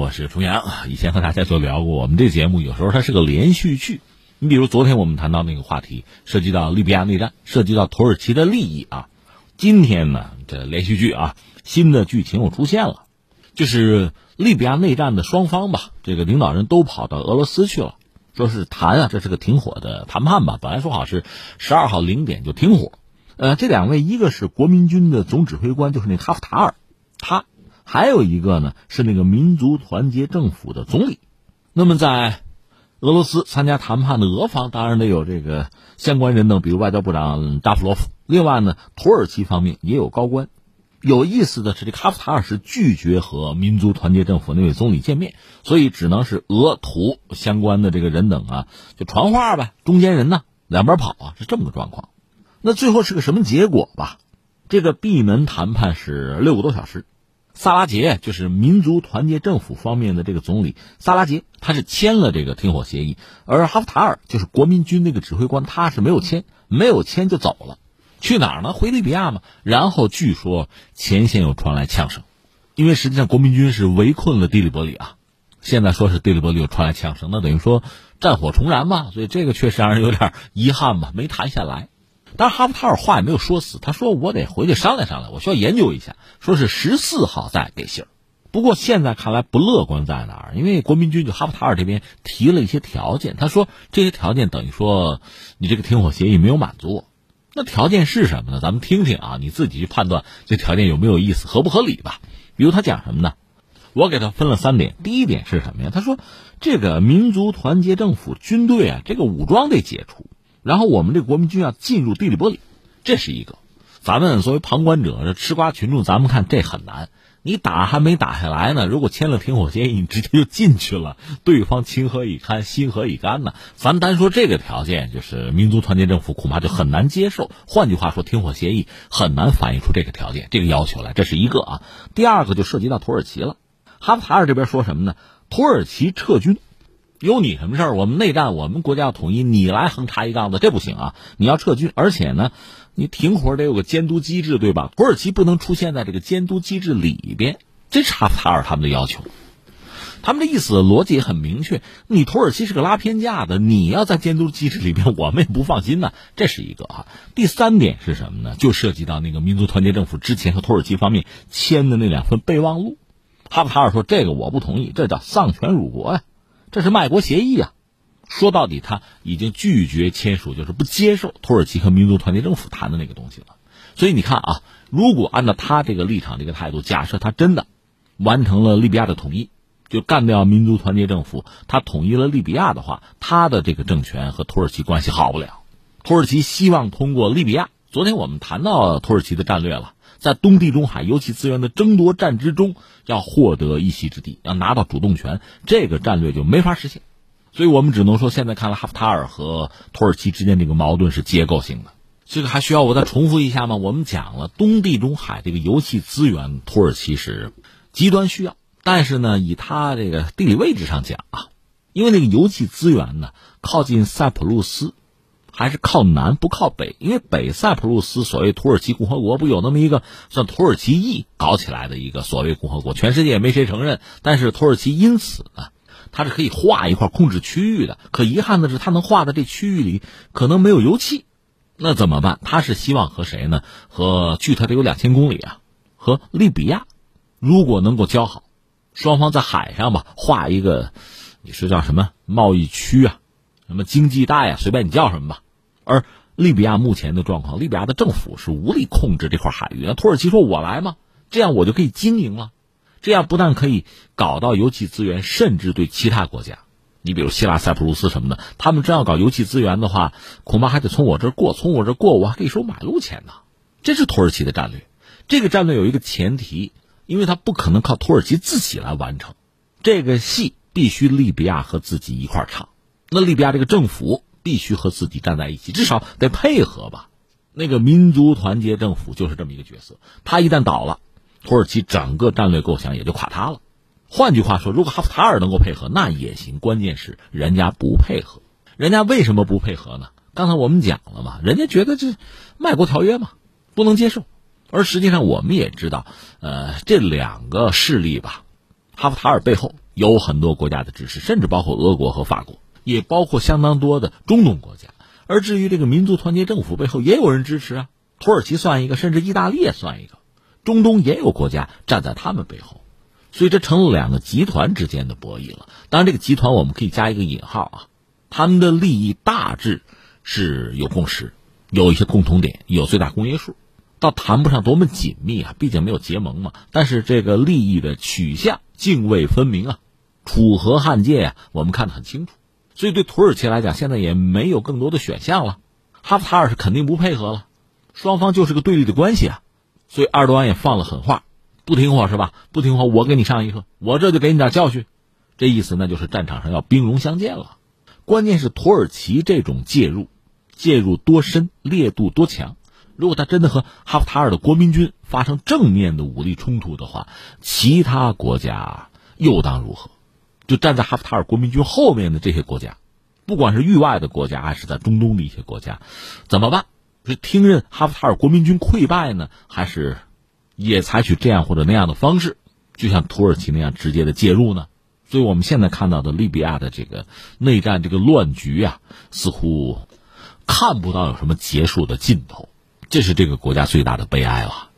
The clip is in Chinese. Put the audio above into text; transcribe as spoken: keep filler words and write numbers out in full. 我是重阳。以前和大家就聊过，我们这节目有时候它是个连续剧。你比如昨天我们谈到那个话题，涉及到利比亚内战，涉及到土耳其的利益啊。今天呢，这连续剧啊，新的剧情又出现了，就是利比亚内战的双方吧，这个领导人都跑到俄罗斯去了，说是谈啊，这是个停火的谈判吧。本来说好是十二号零点就停火。呃，这两位，一个是国民军的总指挥官，就是那哈夫塔尔，他。还有一个呢是那个民族团结政府的总理。那么在俄罗斯参加谈判的俄方当然得有这个相关人等，比如外交部长扎夫罗夫。另外呢，土耳其方面也有高官。有意思的是，这个哈夫塔尔是拒绝和民族团结政府那位总理见面，所以只能是俄土相关的这个人等啊，就传话呗，中间人呢两边跑啊，是这么个状况。那最后是个什么结果吧？这个闭门谈判是六个多小时。萨拉杰就是民族团结政府方面的这个总理萨拉杰，他是签了这个停火协议，而哈夫塔尔就是国民军那个指挥官，他是没有签，没有签就走了，去哪儿呢？回利比亚嘛。然后据说前线又传来枪声，因为实际上国民军是围困了第里伯里啊，现在说是第里伯里又传来枪声，那等于说战火重燃嘛，所以这个确实让人有点遗憾嘛，没谈下来。但哈夫塔尔话也没有说死，他说我得回去商量商量，我需要研究一下，说是十四号再给信儿。不过现在看来不乐观在哪儿？因为国民军就哈夫塔尔这边提了一些条件，他说这些条件等于说你这个停火协议没有满足我。那条件是什么呢？咱们听听啊，你自己去判断这条件有没有意思，合不合理吧。比如他讲什么呢？我给他分了三点。第一点是什么呀？他说这个民族团结政府军队啊，这个武装得解除，然后我们这国民军要进入第里伯里，这是一个。咱们作为旁观者，这吃瓜群众，咱们看这很难。你打还没打下来呢，如果签了停火协议，你直接就进去了，对方情何以堪，心何以甘呢？咱单说这个条件，就是民族团结政府恐怕就很难接受。换句话说，停火协议很难反映出这个条件，这个要求来，这是一个啊。第二个就涉及到土耳其了。哈夫塔尔这边说什么呢？土耳其撤军。有你什么事儿？我们内战，我们国家要统一，你来横插一杠子，这不行啊！你要撤军，而且呢，你停火得有个监督机制，对吧？土耳其不能出现在这个监督机制里边，这是哈夫塔尔他们的要求。他们的意思逻辑也很明确，你土耳其是个拉偏架的，你要在监督机制里边，我们也不放心呢。这是一个啊。第三点是什么呢？就涉及到那个民族团结政府之前和土耳其方面签的那两份备忘录。哈夫塔尔说这个我不同意，这叫丧权辱国呀、啊。这是卖国协议啊，说到底他已经拒绝签署，就是不接受土耳其和民族团结政府谈的那个东西了。所以你看啊，如果按照他这个立场这个态度，假设他真的完成了利比亚的统一，就干掉民族团结政府，他统一了利比亚的话，他的这个政权和土耳其关系好不了。土耳其希望通过利比亚，昨天我们谈到土耳其的战略了，在东地中海油气资源的争夺战之中，要获得一席之地，要拿到主动权，这个战略就没法实现。所以我们只能说，现在看来哈夫塔尔和土耳其之间这个矛盾是结构性的。这个还需要我再重复一下吗？我们讲了，东地中海这个油气资源，土耳其是极端需要，但是呢，以它这个地理位置上讲啊，因为那个油气资源呢，靠近塞浦路斯。还是靠南不靠北，因为北塞浦路斯所谓土耳其共和国，不有那么一个算土耳其裔搞起来的一个所谓共和国，全世界也没谁承认，但是土耳其因此呢，它是可以划一块控制区域的。可遗憾的是，它能划的这区域里可能没有油气，那怎么办？它是希望和谁呢？和距它得有两千公里啊，和利比亚如果能够交好，双方在海上吧划一个，你说叫什么贸易区啊？什么经济带呀、啊，随便你叫什么吧。而利比亚目前的状况，利比亚的政府是无力控制这块海域。土耳其说我来嘛，这样我就可以经营了，这样不但可以搞到油气资源，甚至对其他国家，你比如希腊、塞浦路斯什么的，他们真要搞油气资源的话，恐怕还得从我这儿过，从我这儿过我还可以收买路钱呢。这是土耳其的战略。这个战略有一个前提，因为它不可能靠土耳其自己来完成，这个戏必须利比亚和自己一块唱，那利比亚这个政府必须和自己站在一起，至少得配合吧。那个民族团结政府就是这么一个角色，他一旦倒了，土耳其整个战略构想也就垮塌了。换句话说，如果哈夫塔尔能够配合那也行，关键是人家不配合。人家为什么不配合呢？刚才我们讲了嘛，人家觉得这卖国条约嘛，不能接受。而实际上我们也知道，呃，这两个势力吧，哈夫塔尔背后有很多国家的支持，甚至包括俄国和法国，也包括相当多的中东国家。而至于这个民族团结政府背后也有人支持啊，土耳其算一个，甚至意大利也算一个，中东也有国家站在他们背后，所以这成了两个集团之间的博弈了。当然这个集团我们可以加一个引号啊，他们的利益大致是有共识，有一些共同点，有最大公约数，倒谈不上多么紧密啊，毕竟没有结盟嘛。但是这个利益的取向泾渭分明啊，楚河汉界啊，我们看得很清楚。所以对土耳其来讲，现在也没有更多的选项了，哈布塔尔是肯定不配合了，双方就是个对立的关系啊。所以埃尔多安也放了狠话，不听话是吧？不听话，我给你上一课，我这就给你点教训。这意思那就是战场上要兵戎相见了。关键是土耳其这种介入，介入多深，烈度多强。如果他真的和哈布塔尔的国民军发生正面的武力冲突的话，其他国家又当如何？就站在哈布塔尔国民军后面的这些国家，不管是域外的国家还是在中东的一些国家，怎么办？是听任哈布塔尔国民军溃败呢，还是也采取这样或者那样的方式，就像土耳其那样直接的介入呢？所以我们现在看到的利比亚的这个内战这个乱局啊，似乎看不到有什么结束的尽头。这是这个国家最大的悲哀了。